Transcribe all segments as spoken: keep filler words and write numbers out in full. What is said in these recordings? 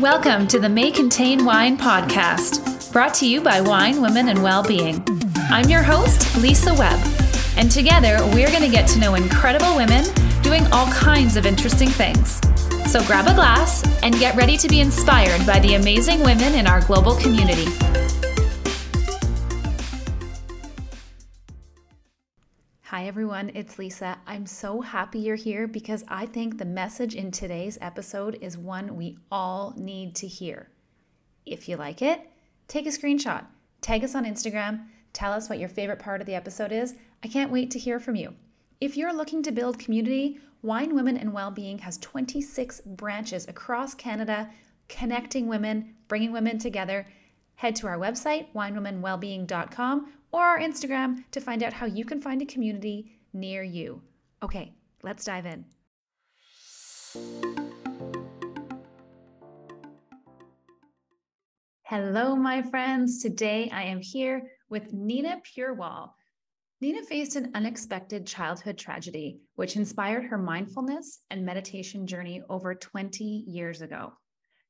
Welcome to the May Contain Wine podcast, brought to you by Wine, Women, and Wellbeing. I'm your host, Lisa Webb, and together we're going to get to know incredible women doing all kinds of interesting things. So grab a glass and get ready to be inspired by the amazing women in our global community. Hi everyone, it's Lisa. I'm so happy you're here because I think the message in today's episode is one we all need to hear. If you like it, take a screenshot, tag us on Instagram, tell us what your favorite part of the episode is. I can't wait to hear from you. If you're looking to build community, Wine, Women, and Wellbeing has twenty-six branches across Canada, connecting women, bringing women together. Head to our website, wine women wellbeing dot com, or our Instagram to find out how you can find a community near you. Okay, let's dive in. Hello, my friends. Today I am here with Nina Purewal. Nina faced an unexpected childhood tragedy, which inspired her mindfulness and meditation journey over twenty years ago.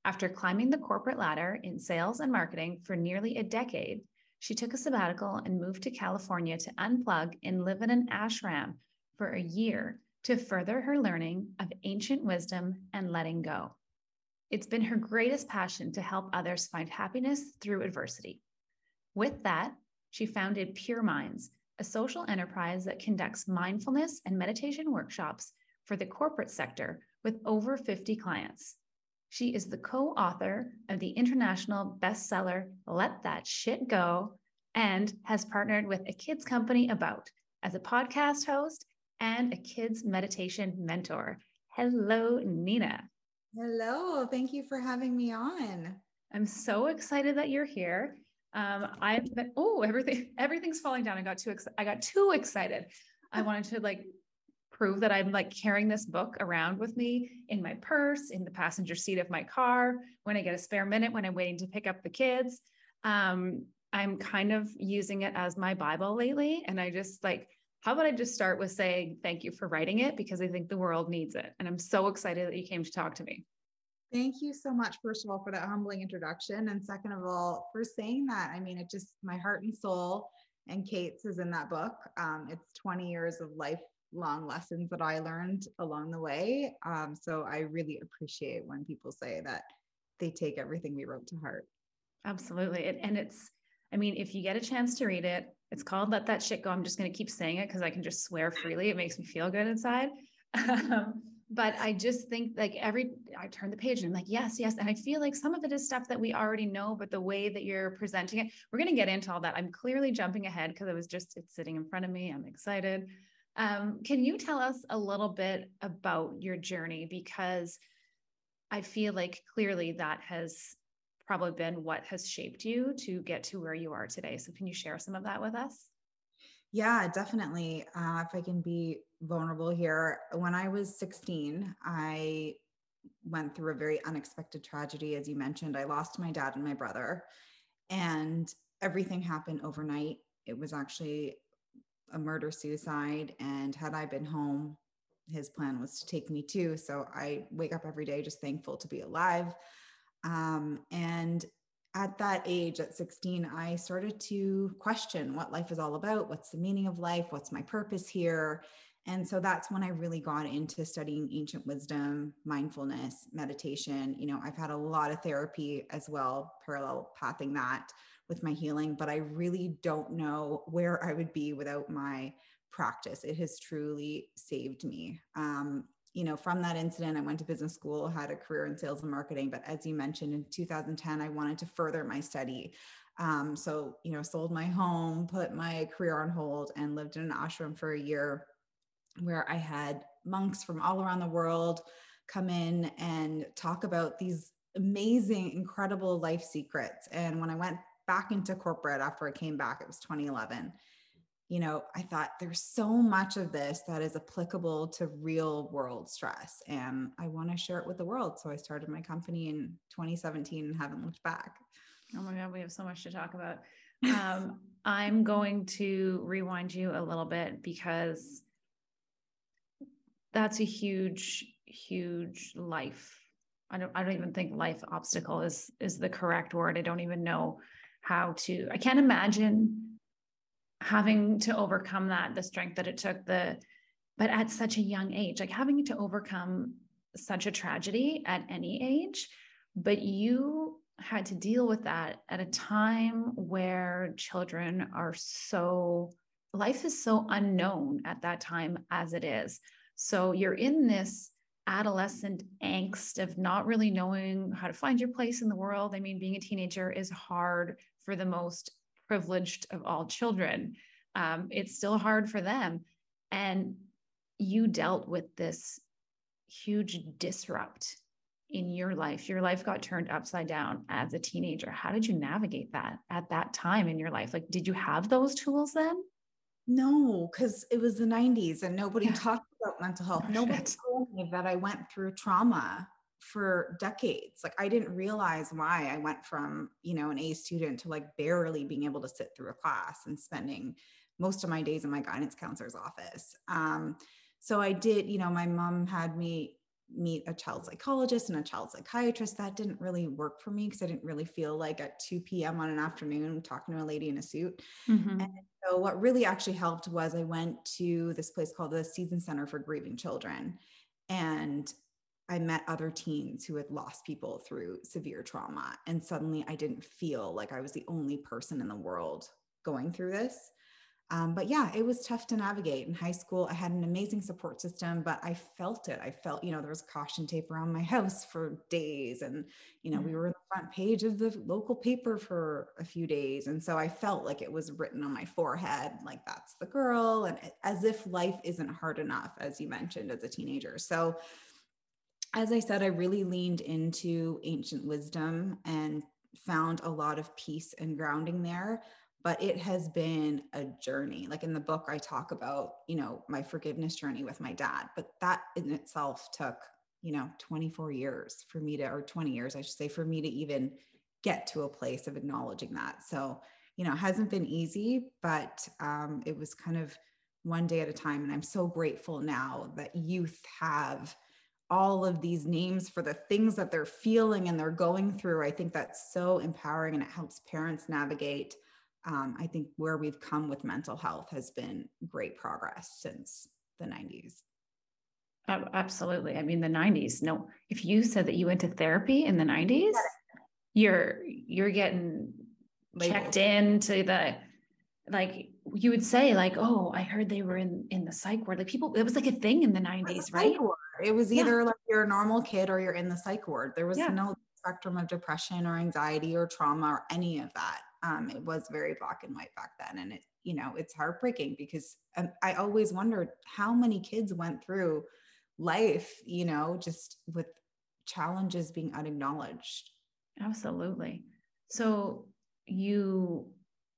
After climbing the corporate ladder in sales and marketing for nearly a decade, she took a sabbatical and moved to California to unplug and live in an ashram for a year to further her learning of ancient wisdom and letting go. It's been her greatest passion to help others find happiness through adversity. With that, she founded Pure Minds, a social enterprise that conducts mindfulness and meditation workshops for the corporate sector with over fifty clients. She is the co-author of the international bestseller, Let That Shit Go, and has partnered with A Kids Company About as a podcast host and a kids meditation mentor. Hello, Nina. Hello. Thank you for having me on. I'm so excited that you're here. Um, I've been, oh, everything, everything's falling down. I got too, ex- I got too excited. I wanted to like prove that I'm like carrying this book around with me in my purse, in the passenger seat of my car, when I get a spare minute, when I'm waiting to pick up the kids. Um, I'm kind of using it as my Bible lately. And I just like, how about I just start with saying, thank you for writing it because I think the world needs it. And I'm so excited that you came to talk to me. Thank you so much, first of all, for that humbling introduction. And second of all, for saying that. I mean, it just, my heart and soul and Kate's is in that book. Um, it's twenty years of lifelong lessons that I learned along the way. Um, so I really appreciate when people say that they take everything we wrote to heart. Absolutely. And, and it's, I mean, if you get a chance to read it, it's called Let That Shit Go. I'm just going to keep saying it because I can just swear freely. It makes me feel good inside. Um, But I just think like every, I turn the page and I'm like, yes, yes. And I feel like some of it is stuff that we already know, but the way that you're presenting it, we're going to get into all that. I'm clearly jumping ahead because I was just, it's sitting in front of me. I'm excited. Um, can you tell us a little bit about your journey? Because I feel like clearly that has probably been what has shaped you to get to where you are today. So can you share some of that with us? Yeah, definitely. Uh, if I can be vulnerable here. When I was sixteen, I went through a very unexpected tragedy. As you mentioned, I lost my dad and my brother, and everything happened overnight. It was actually a murder-suicide. And had I been home, his plan was to take me too. So I wake up every day just thankful to be alive. Um, and at that age, at sixteen, I started to question what life is all about. What's the meaning of life? What's my purpose here? And so that's when I really got into studying ancient wisdom, mindfulness, meditation. You know, I've had a lot of therapy as well, parallel pathing that with my healing, but I really don't know where I would be without my practice. It has truly saved me. Um, You know, from that incident, I went to business school, had a career in sales and marketing. But as you mentioned, in two thousand ten, I wanted to further my study. Um, so, you know, sold my home, put my career on hold, and lived in an ashram for a year where I had monks from all around the world come in and talk about these amazing, incredible life secrets. And when I went back into corporate after I came back, it was twenty eleven. You know, I thought there's so much of this that is applicable to real world stress, and I want to share it with the world. So I started my company in twenty seventeen and haven't looked back. Oh my God, we have so much to talk about. Um, I'm going to rewind you a little bit because that's a huge, huge life I don't, I don't even think life obstacle is, is the correct word. I don't even know how to, I can't imagine having to overcome that, the strength that it took, the, but at such a young age, like having to overcome such a tragedy at any age, but you had to deal with that at a time where children are so, life is so unknown at that time as it is. So you're in this adolescent angst of not really knowing how to find your place in the world. I mean, being a teenager is hard for the most privileged of all children. Um, it's still hard for them. And you dealt with this huge disrupt in your life. Your life got turned upside down as a teenager. How did you navigate that at that time in your life? Like, did you have those tools then? No, because it was the nineties and nobody yeah. talked about mental health. Oh, nobody shit. told me that I went through trauma for decades. Like, I didn't realize why I went from, you know, an A student to like barely being able to sit through a class and spending most of my days in my guidance counselor's office. Um, so I did, you know, my mom had me meet a child psychologist and a child psychiatrist. That didn't really work for me because I didn't really feel like at two p.m. on an afternoon talking to a lady in a suit. Mm-hmm. And so what really actually helped was I went to this place called the Season Center for Grieving Children. And I met other teens who had lost people through severe trauma. And suddenly I didn't feel like I was the only person in the world going through this. Um, but yeah, it was tough to navigate in high school. I had an amazing support system, but I felt it. I felt, you know, there was caution tape around my house for days. And, you know, mm-hmm. we were on the front page of the local paper for a few days. And so I felt like it was written on my forehead, like that's the girl. And as if life isn't hard enough, as you mentioned, as a teenager. So as I said, I really leaned into ancient wisdom and found a lot of peace and grounding there. But it has been a journey. Like in the book, I talk about, you know, my forgiveness journey with my dad, but that in itself took, you know, twenty-four years for me to, or twenty years, I should say, for me to even get to a place of acknowledging that. So, you know, it hasn't been easy, but um, it was kind of one day at a time. And I'm so grateful now that youth have all of these names for the things that they're feeling and they're going through. I think that's so empowering and it helps parents navigate. Um, I think where we've come with mental health has been great progress since the nineties. Oh, absolutely. I mean, the nineties. No, if you said that you went to therapy in the nineties, you're you're getting labeled. Checked into the, like you would say, like, oh, I heard they were in in the psych ward. Like people, it was like a thing in the nineties, right? Ward. It was either yeah. like you're a normal kid or you're in the psych ward. There was yeah. no spectrum of depression or anxiety or trauma or any of that. Um, it was very black and white back then. And it, you know, it's heartbreaking because um, I always wondered how many kids went through life, you know, just with challenges being unacknowledged. Absolutely. So you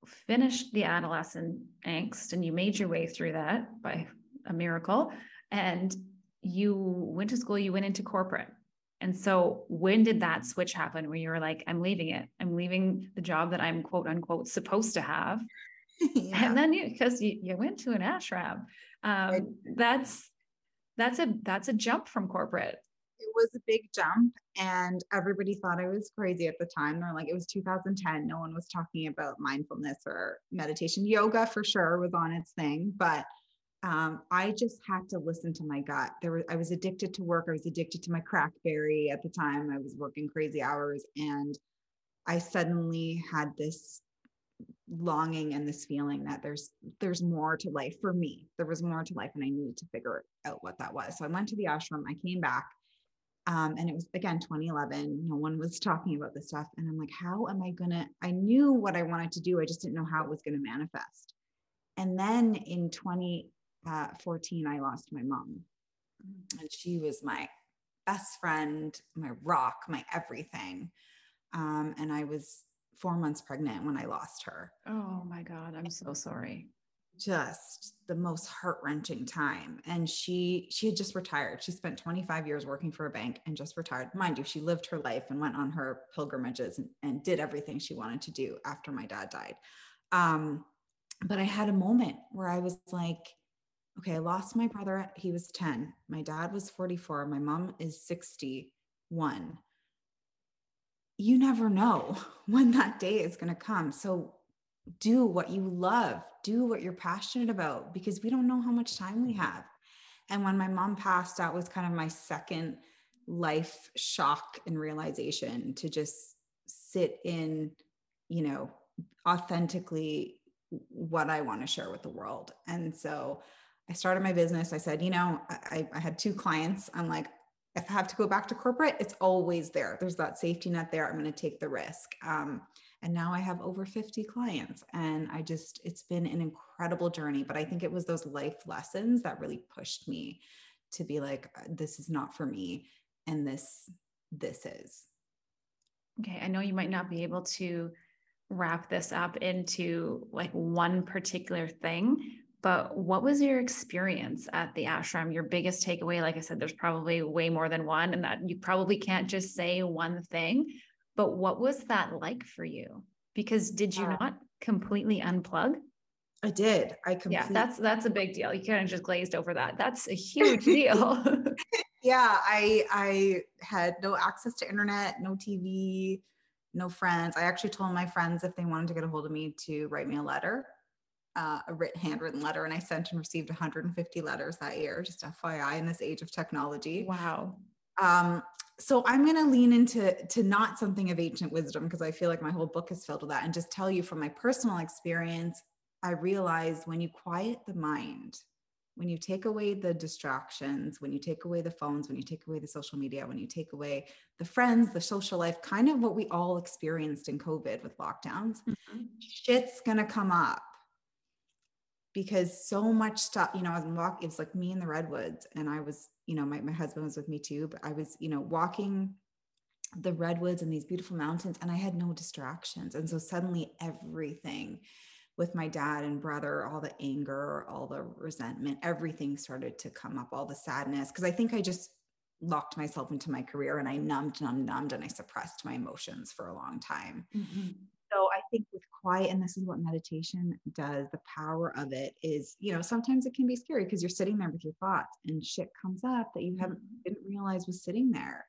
finished the adolescent angst and you made your way through that by a miracle. And you went to school, you went into corporate. And so when did that switch happen where you were like, I'm leaving it. I'm leaving the job that I'm quote unquote supposed to have. Yeah. And then you, cause you, you went to an ashram. Um, that's, that's a, that's a jump from corporate. It was a big jump and everybody thought I was crazy at the time. They're like, it was two thousand ten. No one was talking about mindfulness or meditation. Yoga for sure was on its thing, but Um, I just had to listen to my gut. There was, I was addicted to work. I was addicted to my crackberry at the time. I was working crazy hours and I suddenly had this longing and this feeling that there's, there's more to life for me. There was more to life and I needed to figure out what that was. So I went to the ashram, I came back. Um, and it was again, twenty eleven, no one was talking about this stuff. And I'm like, how am I gonna, I knew what I wanted to do. I just didn't know how it was going to manifest. And then in twenty fourteen, I lost my mom and she was my best friend, my rock, my everything. Um, and I was four months pregnant when I lost her. Oh my God. I'm so sorry. Just the most heart-wrenching time. And she, she had just retired. She spent twenty-five years working for a bank and just retired. Mind you, she lived her life and went on her pilgrimages and, and did everything she wanted to do after my dad died. Um, but I had a moment where I was like, okay, I lost my brother. He was ten. My dad was forty-four. My mom is sixty. one, you never know when that day is going to come. So do what you love, do what you're passionate about, because we don't know how much time we have. And when my mom passed, that was kind of my second life shock and realization, to just sit in, you know, authentically what I want to share with the world. And so I started my business. I said, you know, I, I had two clients. I'm like, if I have to go back to corporate, it's always there. There's that safety net there. I'm going to take the risk. Um, and now I have over fifty clients, and I just, it's been an incredible journey, but I think it was those life lessons that really pushed me to be like, this is not for me. And this, this is. Okay. I know you might not be able to wrap this up into like one particular thing, but what was your experience at the ashram? Your biggest takeaway? Like I said, there's probably way more than one, and that you probably can't just say one thing, but what was that like for you? Because did you uh, not completely unplug? I did. I completely. Yeah, that's, that's a big deal. You kind of just glazed over that. That's a huge deal. Yeah. I, I had no access to internet, no T V, no friends. I actually told my friends if they wanted to get a hold of me to write me a letter. Uh, a written, handwritten letter. And I sent and received one hundred fifty letters that year, just F Y I, in this age of technology. Wow. Um, so I'm going to lean into to not something of ancient wisdom, because I feel like my whole book is filled with that, and just tell you from my personal experience, I realized when you quiet the mind, when you take away the distractions, when you take away the phones, when you take away the social media, when you take away the friends, the social life, kind of what we all experienced in COVID with lockdowns, mm-hmm. shit's going to come up. Because so much stuff, you know, I was walking, it was like me in the redwoods, and I was, you know, my, my husband was with me too, but I was, you know, walking the redwoods and these beautiful mountains, and I had no distractions. And so suddenly everything with my dad and brother, all the anger, all the resentment, everything started to come up, all the sadness. Cause I think I just locked myself into my career, and I numbed and numbed and I suppressed my emotions for a long time. Mm-hmm. So I think with quiet, and this is what meditation does, the power of it is, you know, sometimes it can be scary because you're sitting there with your thoughts and shit comes up that you haven't didn't realize was sitting there.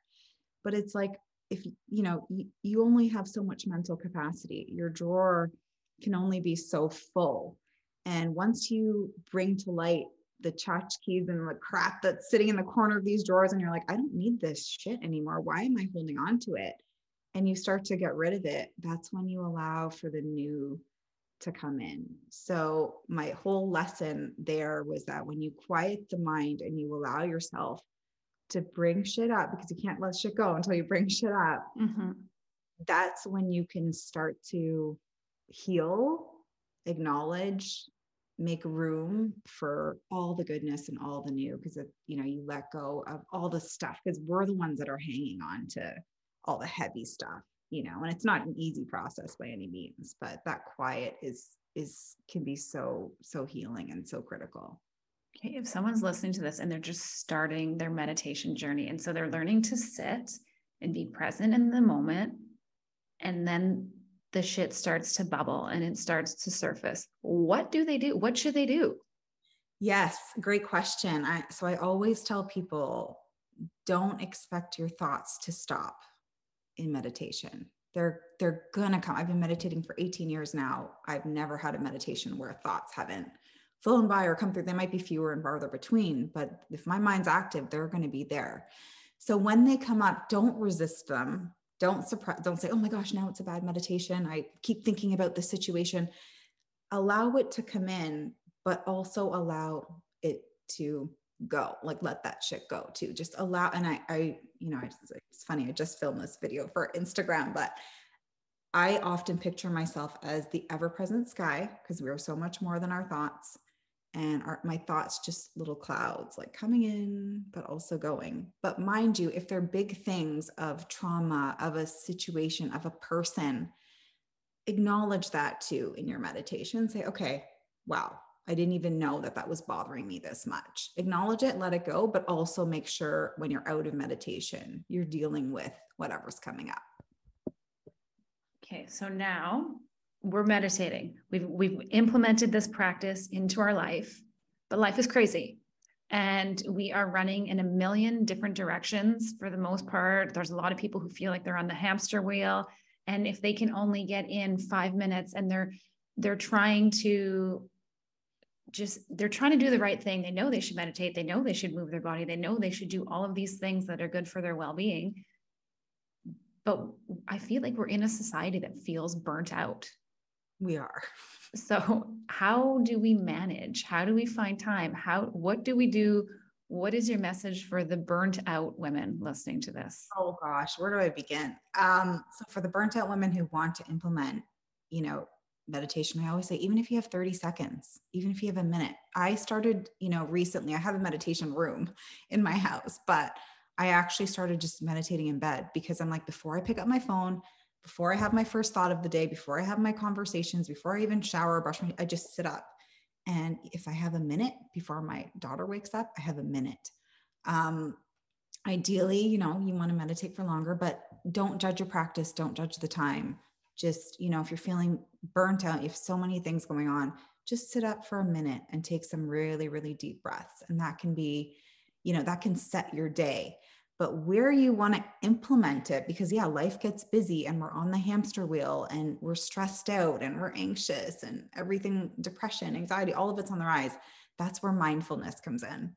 But it's like, if, you know, you, you only have so much mental capacity, your drawer can only be so full. And once you bring to light the tchotchkes and the crap that's sitting in the corner of these drawers, and you're like, I don't need this shit anymore. Why am I holding on to it? And you start to get rid of it, that's when you allow for the new to come in. So my whole lesson there was that when you quiet the mind and you allow yourself to bring shit up, because you can't let shit go until you bring shit up, mm-hmm. that's when you can start to heal, acknowledge, make room for all the goodness and all the new, because, you know, you let go of all the stuff, because we're the ones that are hanging on to all the heavy stuff, you know, and it's not an easy process by any means, but that quiet is, is, can be so, so healing and so critical. Okay. If someone's listening to this and they're just starting their meditation journey, and so they're learning to sit and be present in the moment, and then the shit starts to bubble and it starts to surface, what do they do? What should they do? Yes. Great question. I, so I always tell people, don't expect your thoughts to stop. In meditation, they're they're gonna come. I've been meditating for eighteen years now. I've never had a meditation where thoughts haven't flown by or come through. They might be fewer and farther between, but if my mind's active, they're going to be there. So when they come up, don't resist them. Don't suppress. Don't say, "Oh my gosh, now it's a bad meditation. I keep thinking about this situation." Allow it to come in, but also allow it to go. Like, let that shit go too. Just allow. And I, I, you know, I just, it's funny. I just filmed this video for Instagram, but I often picture myself as the ever-present sky, because we are so much more than our thoughts, and our, my thoughts, just little clouds, like coming in, but also going. But mind you, if they're big things of trauma, of a situation, of a person, acknowledge that too in your meditation. Say, okay, wow. I didn't even know that that was bothering me this much. Acknowledge it, let it go, but also make sure when you're out of meditation, you're dealing with whatever's coming up. Okay. So now we're meditating. We've, we've implemented this practice into our life, but life is crazy. and we are running in a million different directions for the most part. There's a lot of people who feel like they're on the hamster wheel, and if they can only get in five minutes and they're they're trying to just, they're trying to do the right thing. They know they should meditate. They know they should move their body. They know they should do all of these things that are good for their well-being. But I feel like we're in a society that feels burnt out. We are. So how do we manage? How do we find time? How, what do we do? What is your message for the burnt out women listening to this? Oh gosh, where do I begin? Um, so for the burnt out women who want to implement, you know, meditation, I always say, even if you have thirty seconds, even if you have a minute. I started, you know, recently, I have a meditation room in my house, but I actually started just meditating in bed, because I'm like, before I pick up my phone, before I have my first thought of the day, before I have my conversations, before I even shower, brush my, I just sit up. And if I have a minute before my daughter wakes up, I have a minute. Um, ideally, you know, you want to meditate for longer, but don't judge your practice. Don't judge the time. Just, you know, if you're feeling burnt out, you have so many things going on, just sit up for a minute and take some really, really deep breaths. And that can be, you know, that can set your day, but where you want to implement it, because yeah, life gets busy and we're on the hamster wheel and we're stressed out and we're anxious and everything, depression, anxiety, all of it's on the rise. That's where mindfulness comes in.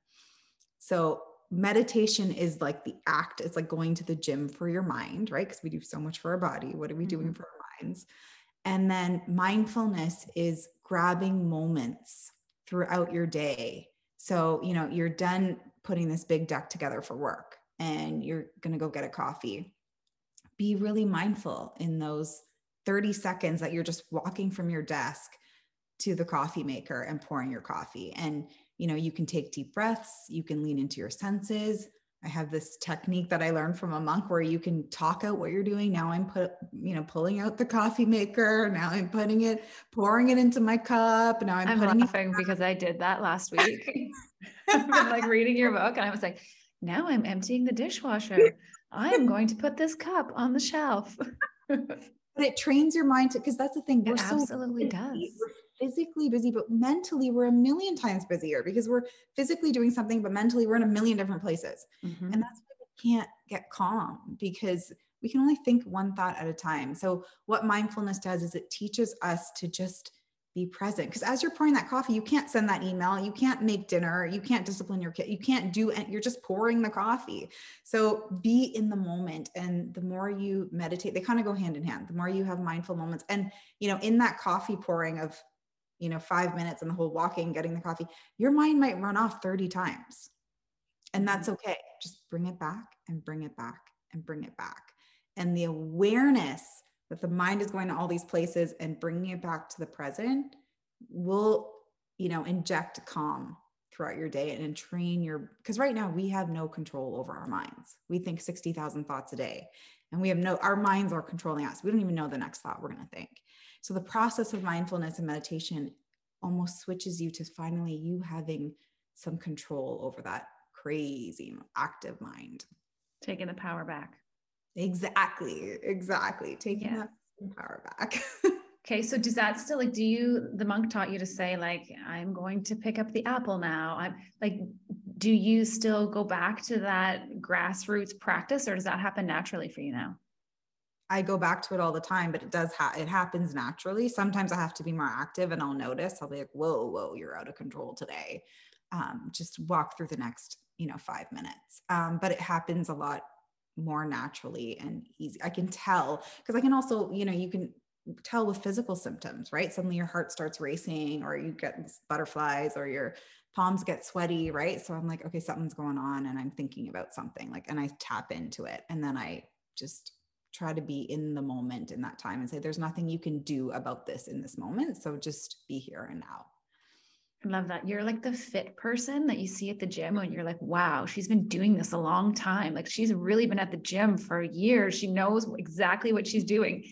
So meditation is like the act. It's like going to the gym for your mind, right? Because we do so much for our body. What are we doing mm-hmm. for our minds? And then mindfulness is grabbing moments throughout your day. So, you know, you're done putting this big deck together for work and you're going to go get a coffee. Be really mindful in those thirty seconds that you're just walking from your desk to the coffee maker and pouring your coffee. And, you know, you can take deep breaths. You can lean into your senses. I have this technique that I learned from a monk where you can talk out what you're doing. Now I'm put, you know, pulling out the coffee maker. Now I'm putting it, pouring it into my cup. Now I'm, I'm putting laughing it because I did that last week. I'm like reading your book, and I was like, now I'm emptying the dishwasher. I'm going to put this cup on the shelf. But it trains your mind to, because that's the thing. We're it absolutely so does. We're physically busy, but mentally we're a million times busier because we're physically doing something, but mentally we're in a million different places. Mm-hmm. And that's why we can't get calm, because we can only think one thought at a time. So what mindfulness does is it teaches us to just be present. Because as you're pouring that coffee, you can't send that email. You can't make dinner. You can't discipline your kid. You can't do it. You're just pouring the coffee. So be in the moment. And the more you meditate, they kind of go hand in hand. The more you have mindful moments. And, you know, in that coffee pouring of, you know, five minutes and the whole walking, getting the coffee, your mind might run off thirty times. And that's okay. Just bring it back and bring it back and bring it back. And the awareness that the mind is going to all these places and bringing it back to the present will, you know, inject calm throughout your day and train your, because right now we have no control over our minds. We think sixty thousand thoughts a day, and we have no, our minds are controlling us. We don't even know the next thought we're going to think. So the process of mindfulness and meditation almost switches you to finally you having some control over that crazy active mind. Taking the power back. Exactly. Exactly. Taking yeah. that power back. Okay. So does that still like, do you, the monk taught you to say like, I'm going to pick up the apple now. I'm like, do you still go back to that grassroots practice, or does that happen naturally for you now? I go back to it all the time, but it does, ha- it happens naturally. Sometimes I have to be more active and I'll notice, I'll be like, whoa, whoa, you're out of control today. Um, just walk through the next, you know, five minutes. Um, but it happens a lot more naturally and easy. I can tell, because I can also, you know, you can tell with physical symptoms, right? Suddenly your heart starts racing, or you get butterflies, or your palms get sweaty, right? So I'm like, okay, something's going on, and I'm thinking about something, like, and I tap into it, and then I just try to be in the moment in that time and say, there's nothing you can do about this in this moment, so just be here and now. I love that. You're like the fit person that you see at the gym and you're like, wow, she's been doing this a long time. Like she's really been at the gym for years. She knows exactly what she's doing.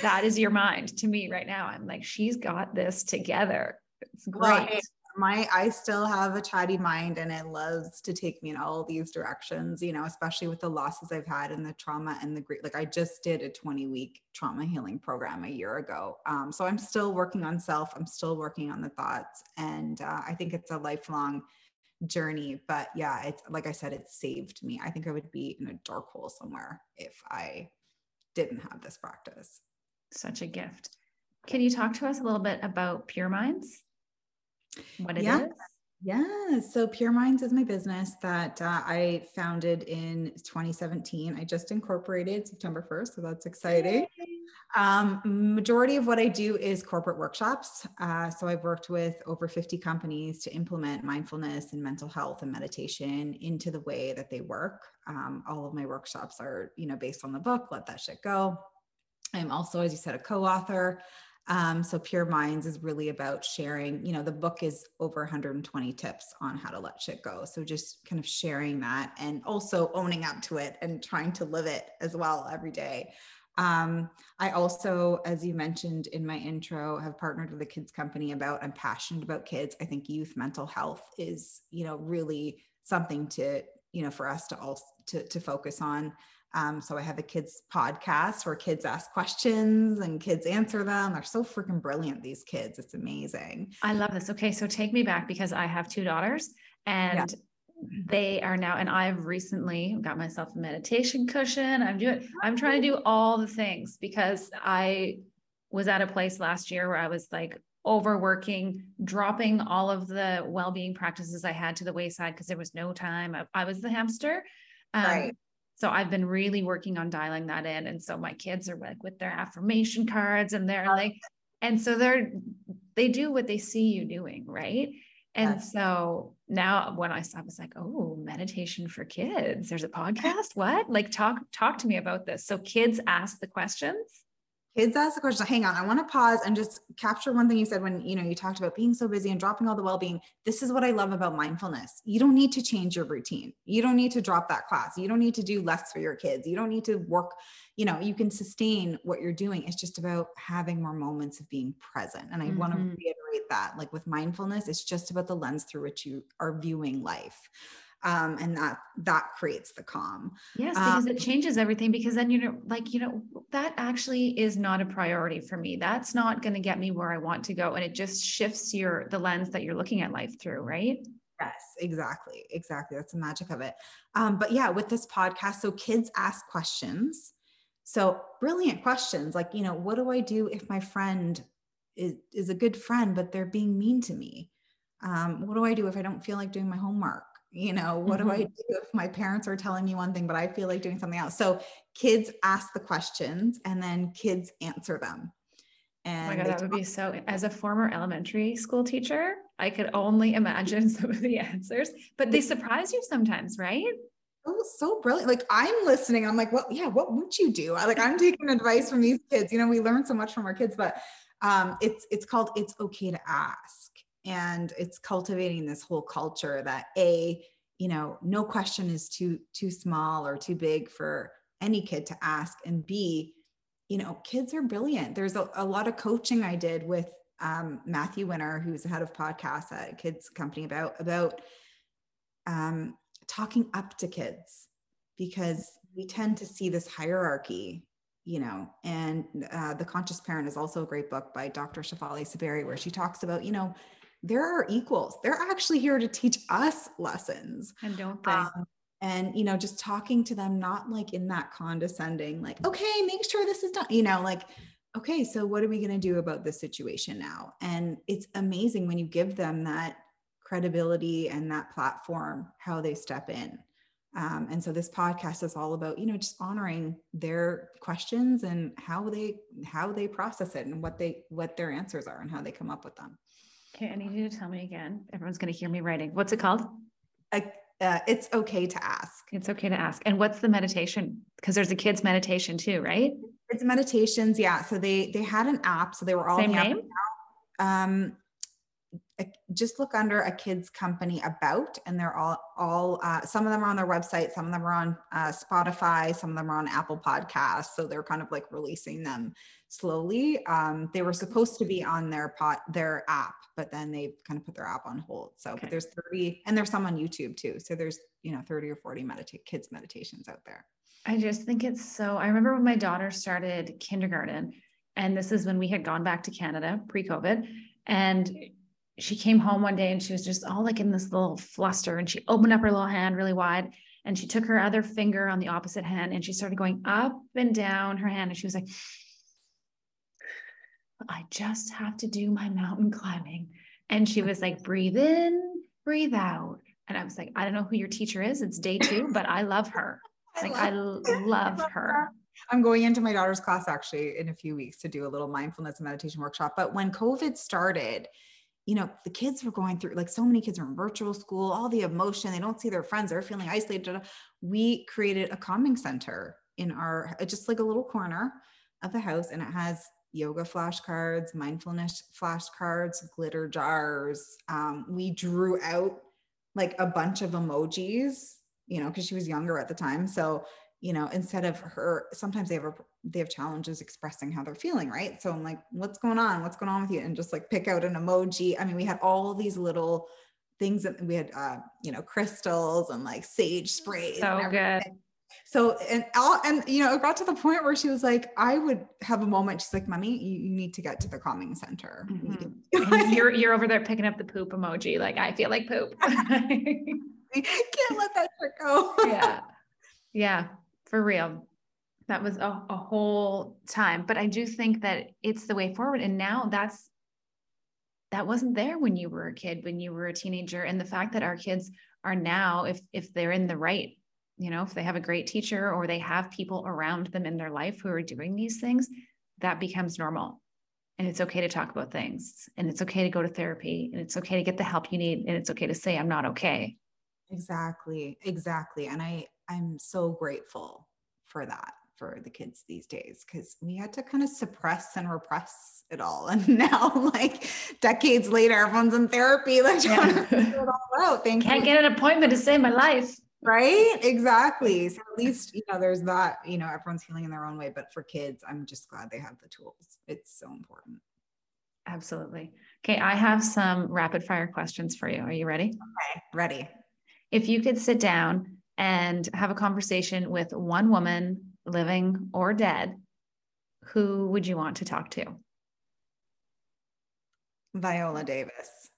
That is your mind to me right now. I'm like, she's got this together. It's great. Well, I, my, I still have a chatty mind and it loves to take me in all these directions, you know, especially with the losses I've had and the trauma and the grief. Like I just did a twenty week trauma healing program a year ago. Um, so I'm still working on self. I'm still working on the thoughts. And uh, I think it's a lifelong journey. But yeah, it's like I said, it saved me. I think I would be in a dark hole somewhere if I didn't have this practice. Such a gift. Can you talk to us a little bit about Pure Minds? What it yeah. is? Yeah. So Pure Minds is my business that uh, I founded in twenty seventeen. I just incorporated September first. So that's exciting. Um, majority of what I do is corporate workshops. Uh, so I've worked with over fifty companies to implement mindfulness and mental health and meditation into the way that they work. Um, all of my workshops are, you know, based on the book, Let That Shit Go. I'm also, as you said, a co-author. Um, so Pure Minds is really about sharing, you know, the book is over one hundred twenty tips on how to let shit go. So just kind of sharing that and also owning up to it and trying to live it as well every day. Um, I also, as you mentioned in my intro, have partnered with A Kids Company About. I'm passionate about kids. I think youth mental health is, you know, really something to, you know, for us to all to, to focus on. Um, so I have a kids podcast where kids ask questions and kids answer them. They're so freaking brilliant, these kids. It's amazing. I love this. Okay. So take me back, because I have two daughters and yeah. they are now, and I've recently got myself a meditation cushion. I'm doing, I'm trying to do all the things, because I was at a place last year where I was like overworking, dropping all of the well-being practices I had to the wayside, 'cause there was no time. I, I was the hamster. Um, right. So I've been really working on dialing that in. And so my kids are like with their affirmation cards and they're like, and so they're, they do what they see you doing. Right. And yes. so now when I saw, I was like, oh, meditation for kids, there's a podcast. What? Like talk, talk to me about this. So kids ask the questions. Kids ask the question. Hang on. I want to pause and just capture one thing you said when, you know, you talked about being so busy and dropping all the well-being. This is what I love about mindfulness. You don't need to change your routine. You don't need to drop that class. You don't need to do less for your kids. You don't need to work. You know, you can sustain what you're doing. It's just about having more moments of being present. And I mm-hmm. want to reiterate that, like with mindfulness, it's just about the lens through which you are viewing life. Um, and that, that creates the calm. Yes. Because um, it changes everything, because then, you know, like, you know, that actually is not a priority for me. That's not going to get me where I want to go. And it just shifts your, the lens that you're looking at life through. Right. Yes, exactly. Exactly. That's the magic of it. Um, but yeah, with this podcast, so kids ask questions. So brilliant questions. Like, you know, what do I do if my friend is, is a good friend, but they're being mean to me? Um, what do I do if I don't feel like doing my homework? You know, what do I do if my parents are telling me one thing, but I feel like doing something else? So kids ask the questions and then kids answer them. And oh my God, that would be so, as a former elementary school teacher, I could only imagine some of the answers, but they surprise you sometimes, right? Oh, so brilliant. Like I'm listening. I'm like, well, yeah, what would you do? I, like I'm taking advice from these kids. You know, we learn so much from our kids, but um, it's, it's called, It's Okay to Ask. And it's cultivating this whole culture that a, you know, no question is too, too small or too big for any kid to ask. And B, you know, kids are brilliant. There's a, a lot of coaching I did with um, Matthew Winner, who's the head of podcasts at A Kids Company About, about um, talking up to kids, because we tend to see this hierarchy, you know, and uh, The Conscious Parent is also a great book by Doctor Shafali Saberi, where she talks about, you know, there are equals. They're actually here to teach us lessons. And don't they? Um, and, you know, just talking to them, not like in that condescending, like, okay, make sure this is done, you know, like, okay, so what are we going to do about this situation now? And it's amazing when you give them that credibility and that platform, how they step in. Um, and so this podcast is all about, you know, just honoring their questions and how they, how they process it and what they, what their answers are and how they come up with them. Okay, I need you to tell me again. Everyone's going to hear me writing. What's it called? Uh, uh, it's okay to ask. It's okay to ask. And what's the meditation? Because there's a kids meditation too, right? It's meditations, yeah. So they they had an app, so they were all same name. Um, just look under A Kids Company About, and they're all all. Uh, some of them are on their website, some of them are on uh, Spotify, some of them are on Apple Podcasts. So they're kind of like releasing them slowly. Um, they were supposed to be on their pot their app, but then they kind of put their app on hold. So okay. But there's thirty, and there's some on YouTube too. So there's, you know, thirty or forty medita- kids meditations out there. I just think it's so, I remember when my daughter started kindergarten, and this is when we had gone back to Canada pre-COVID, and she came home one day and she was just all like in this little fluster, and she opened up her little hand really wide and she took her other finger on the opposite hand and she started going up and down her hand. And she was like, I just have to do my mountain climbing. And she was like, breathe in, breathe out. And I was like, I don't know who your teacher is. It's day two, but I love her. Like, I love, I love her. I'm going into my daughter's class actually in a few weeks to do a little mindfulness and meditation workshop. But when COVID started, you know, the kids were going through, like so many kids are in virtual school, all the emotion, they don't see their friends, they're feeling isolated. We created a calming center in our, just like a little corner of the house. And it has yoga flashcards, mindfulness flashcards, glitter jars. Um, we drew out like a bunch of emojis, you know, because she was younger at the time. So, you know, instead of her, sometimes they have, a, they have challenges expressing how they're feeling. Right. So I'm like, what's going on? What's going on with you? And just like pick out an emoji. I mean, we had all these little things that we had, uh, you know, crystals and like sage sprays. So and good. So, and all, and, you know, it got to the point where she was like, I would have a moment. She's like, mommy, you, you need to get to the calming center. Mm-hmm. And you're, you're over there picking up the poop emoji. Like, I feel like poop. Can't let that shit go. Yeah. Yeah. For real. That was a, a whole time, but I do think that it's the way forward. And now that's, that wasn't there when you were a kid, when you were a teenager. And the fact that our kids are now, if, if they're in the right, you know, if they have a great teacher or they have people around them in their life who are doing these things, that becomes normal. And it's okay to talk about things, and it's okay to go to therapy, and it's okay to get the help you need. And it's okay to say, I'm not okay. Exactly. Exactly. And I, I'm so grateful for that, for the kids these days, because we had to kind of suppress and repress it all. And now, like decades later, everyone's in therapy, like trying yeah. to figure it all out. Thank Can't you. Get an appointment to save my life. Right? Exactly. So at least, you know, there's that, you know, everyone's healing in their own way. But for kids, I'm just glad they have the tools. It's so important. Absolutely. Okay. I have some rapid fire questions for you. Are you ready? Okay. Ready. If you could sit down and have a conversation with one woman, living or dead, who would you want to talk to? Viola Davis.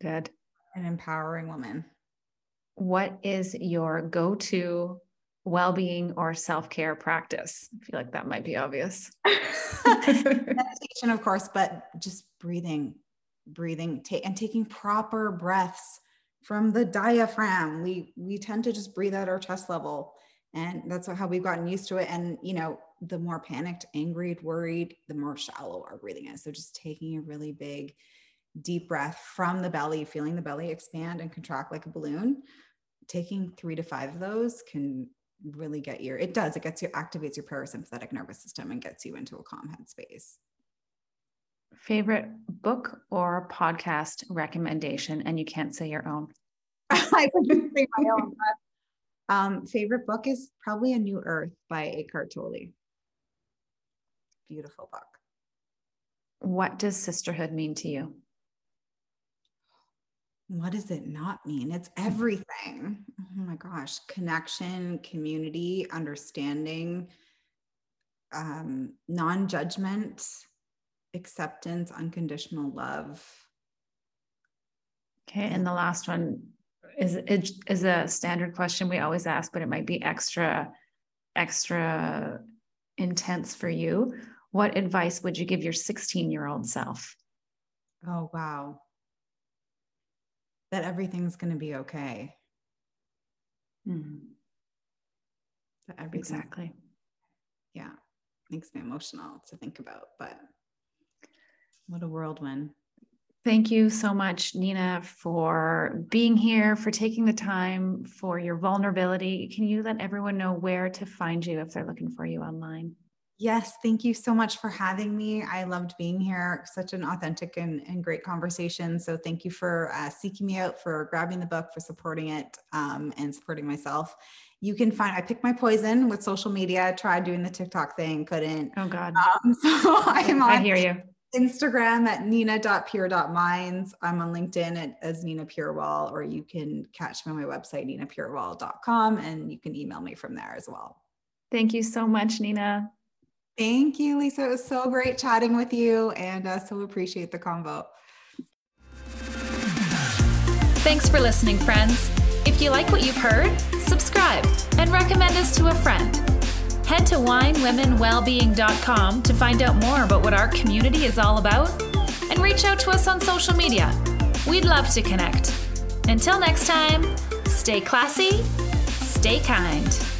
Good. An empowering woman. What is your go-to well-being or self-care practice? I feel like that might be obvious. Meditation, of course, but just breathing, breathing, ta- and taking proper breaths from the diaphragm. We, we tend to just breathe at our chest level, and that's how we've gotten used to it. And, you know, the more panicked, angry, worried, the more shallow our breathing is. So just taking a really big, deep breath from the belly, feeling the belly expand and contract like a balloon. Taking three to five of those can really get your, it does, it gets you, activates your parasympathetic nervous system and gets you into a calm headspace. Favorite book or podcast recommendation? And you can't say your own. I wouldn't say my own. But, um, favorite book is probably A New Earth by Eckhart Tolle. Beautiful book. What does sisterhood mean to you? What does it not mean? It's everything. Oh my gosh. Connection, community, understanding, um, non-judgment, acceptance, unconditional love. Okay. And the last one is, it is a standard question we always ask, but it might be extra, extra intense for you. What advice would you give your sixteen year old self? Oh, wow. That everything's going to be okay. Mm-hmm. That everything's exactly. Yeah. Makes me emotional to think about, but what a whirlwind. Thank you so much, Nina, for being here, for taking the time, for your vulnerability. Can you let everyone know where to find you if they're looking for you online? Yes. Thank you so much for having me. I loved being here. Such an authentic and, and great conversation. So thank you for uh, seeking me out, for grabbing the book, for supporting it, um, and supporting myself. You can find, I picked my poison with social media, tried doing the TikTok thing, couldn't. Oh God. Um, so I'm on. I hear you. Instagram at nina dot pure dot minds. I'm on LinkedIn at, as Nina Purewal, or you can catch me on my website, nina purewal dot com, and you can email me from there as well. Thank you so much, Nina. Thank you, Lisa. It was so great chatting with you, and uh, so appreciate the convo. Thanks for listening, friends. If you like what you've heard, subscribe and recommend us to a friend. Head to wine women wellbeing dot com to find out more about what our community is all about and reach out to us on social media. We'd love to connect. Until next time, stay classy, stay kind.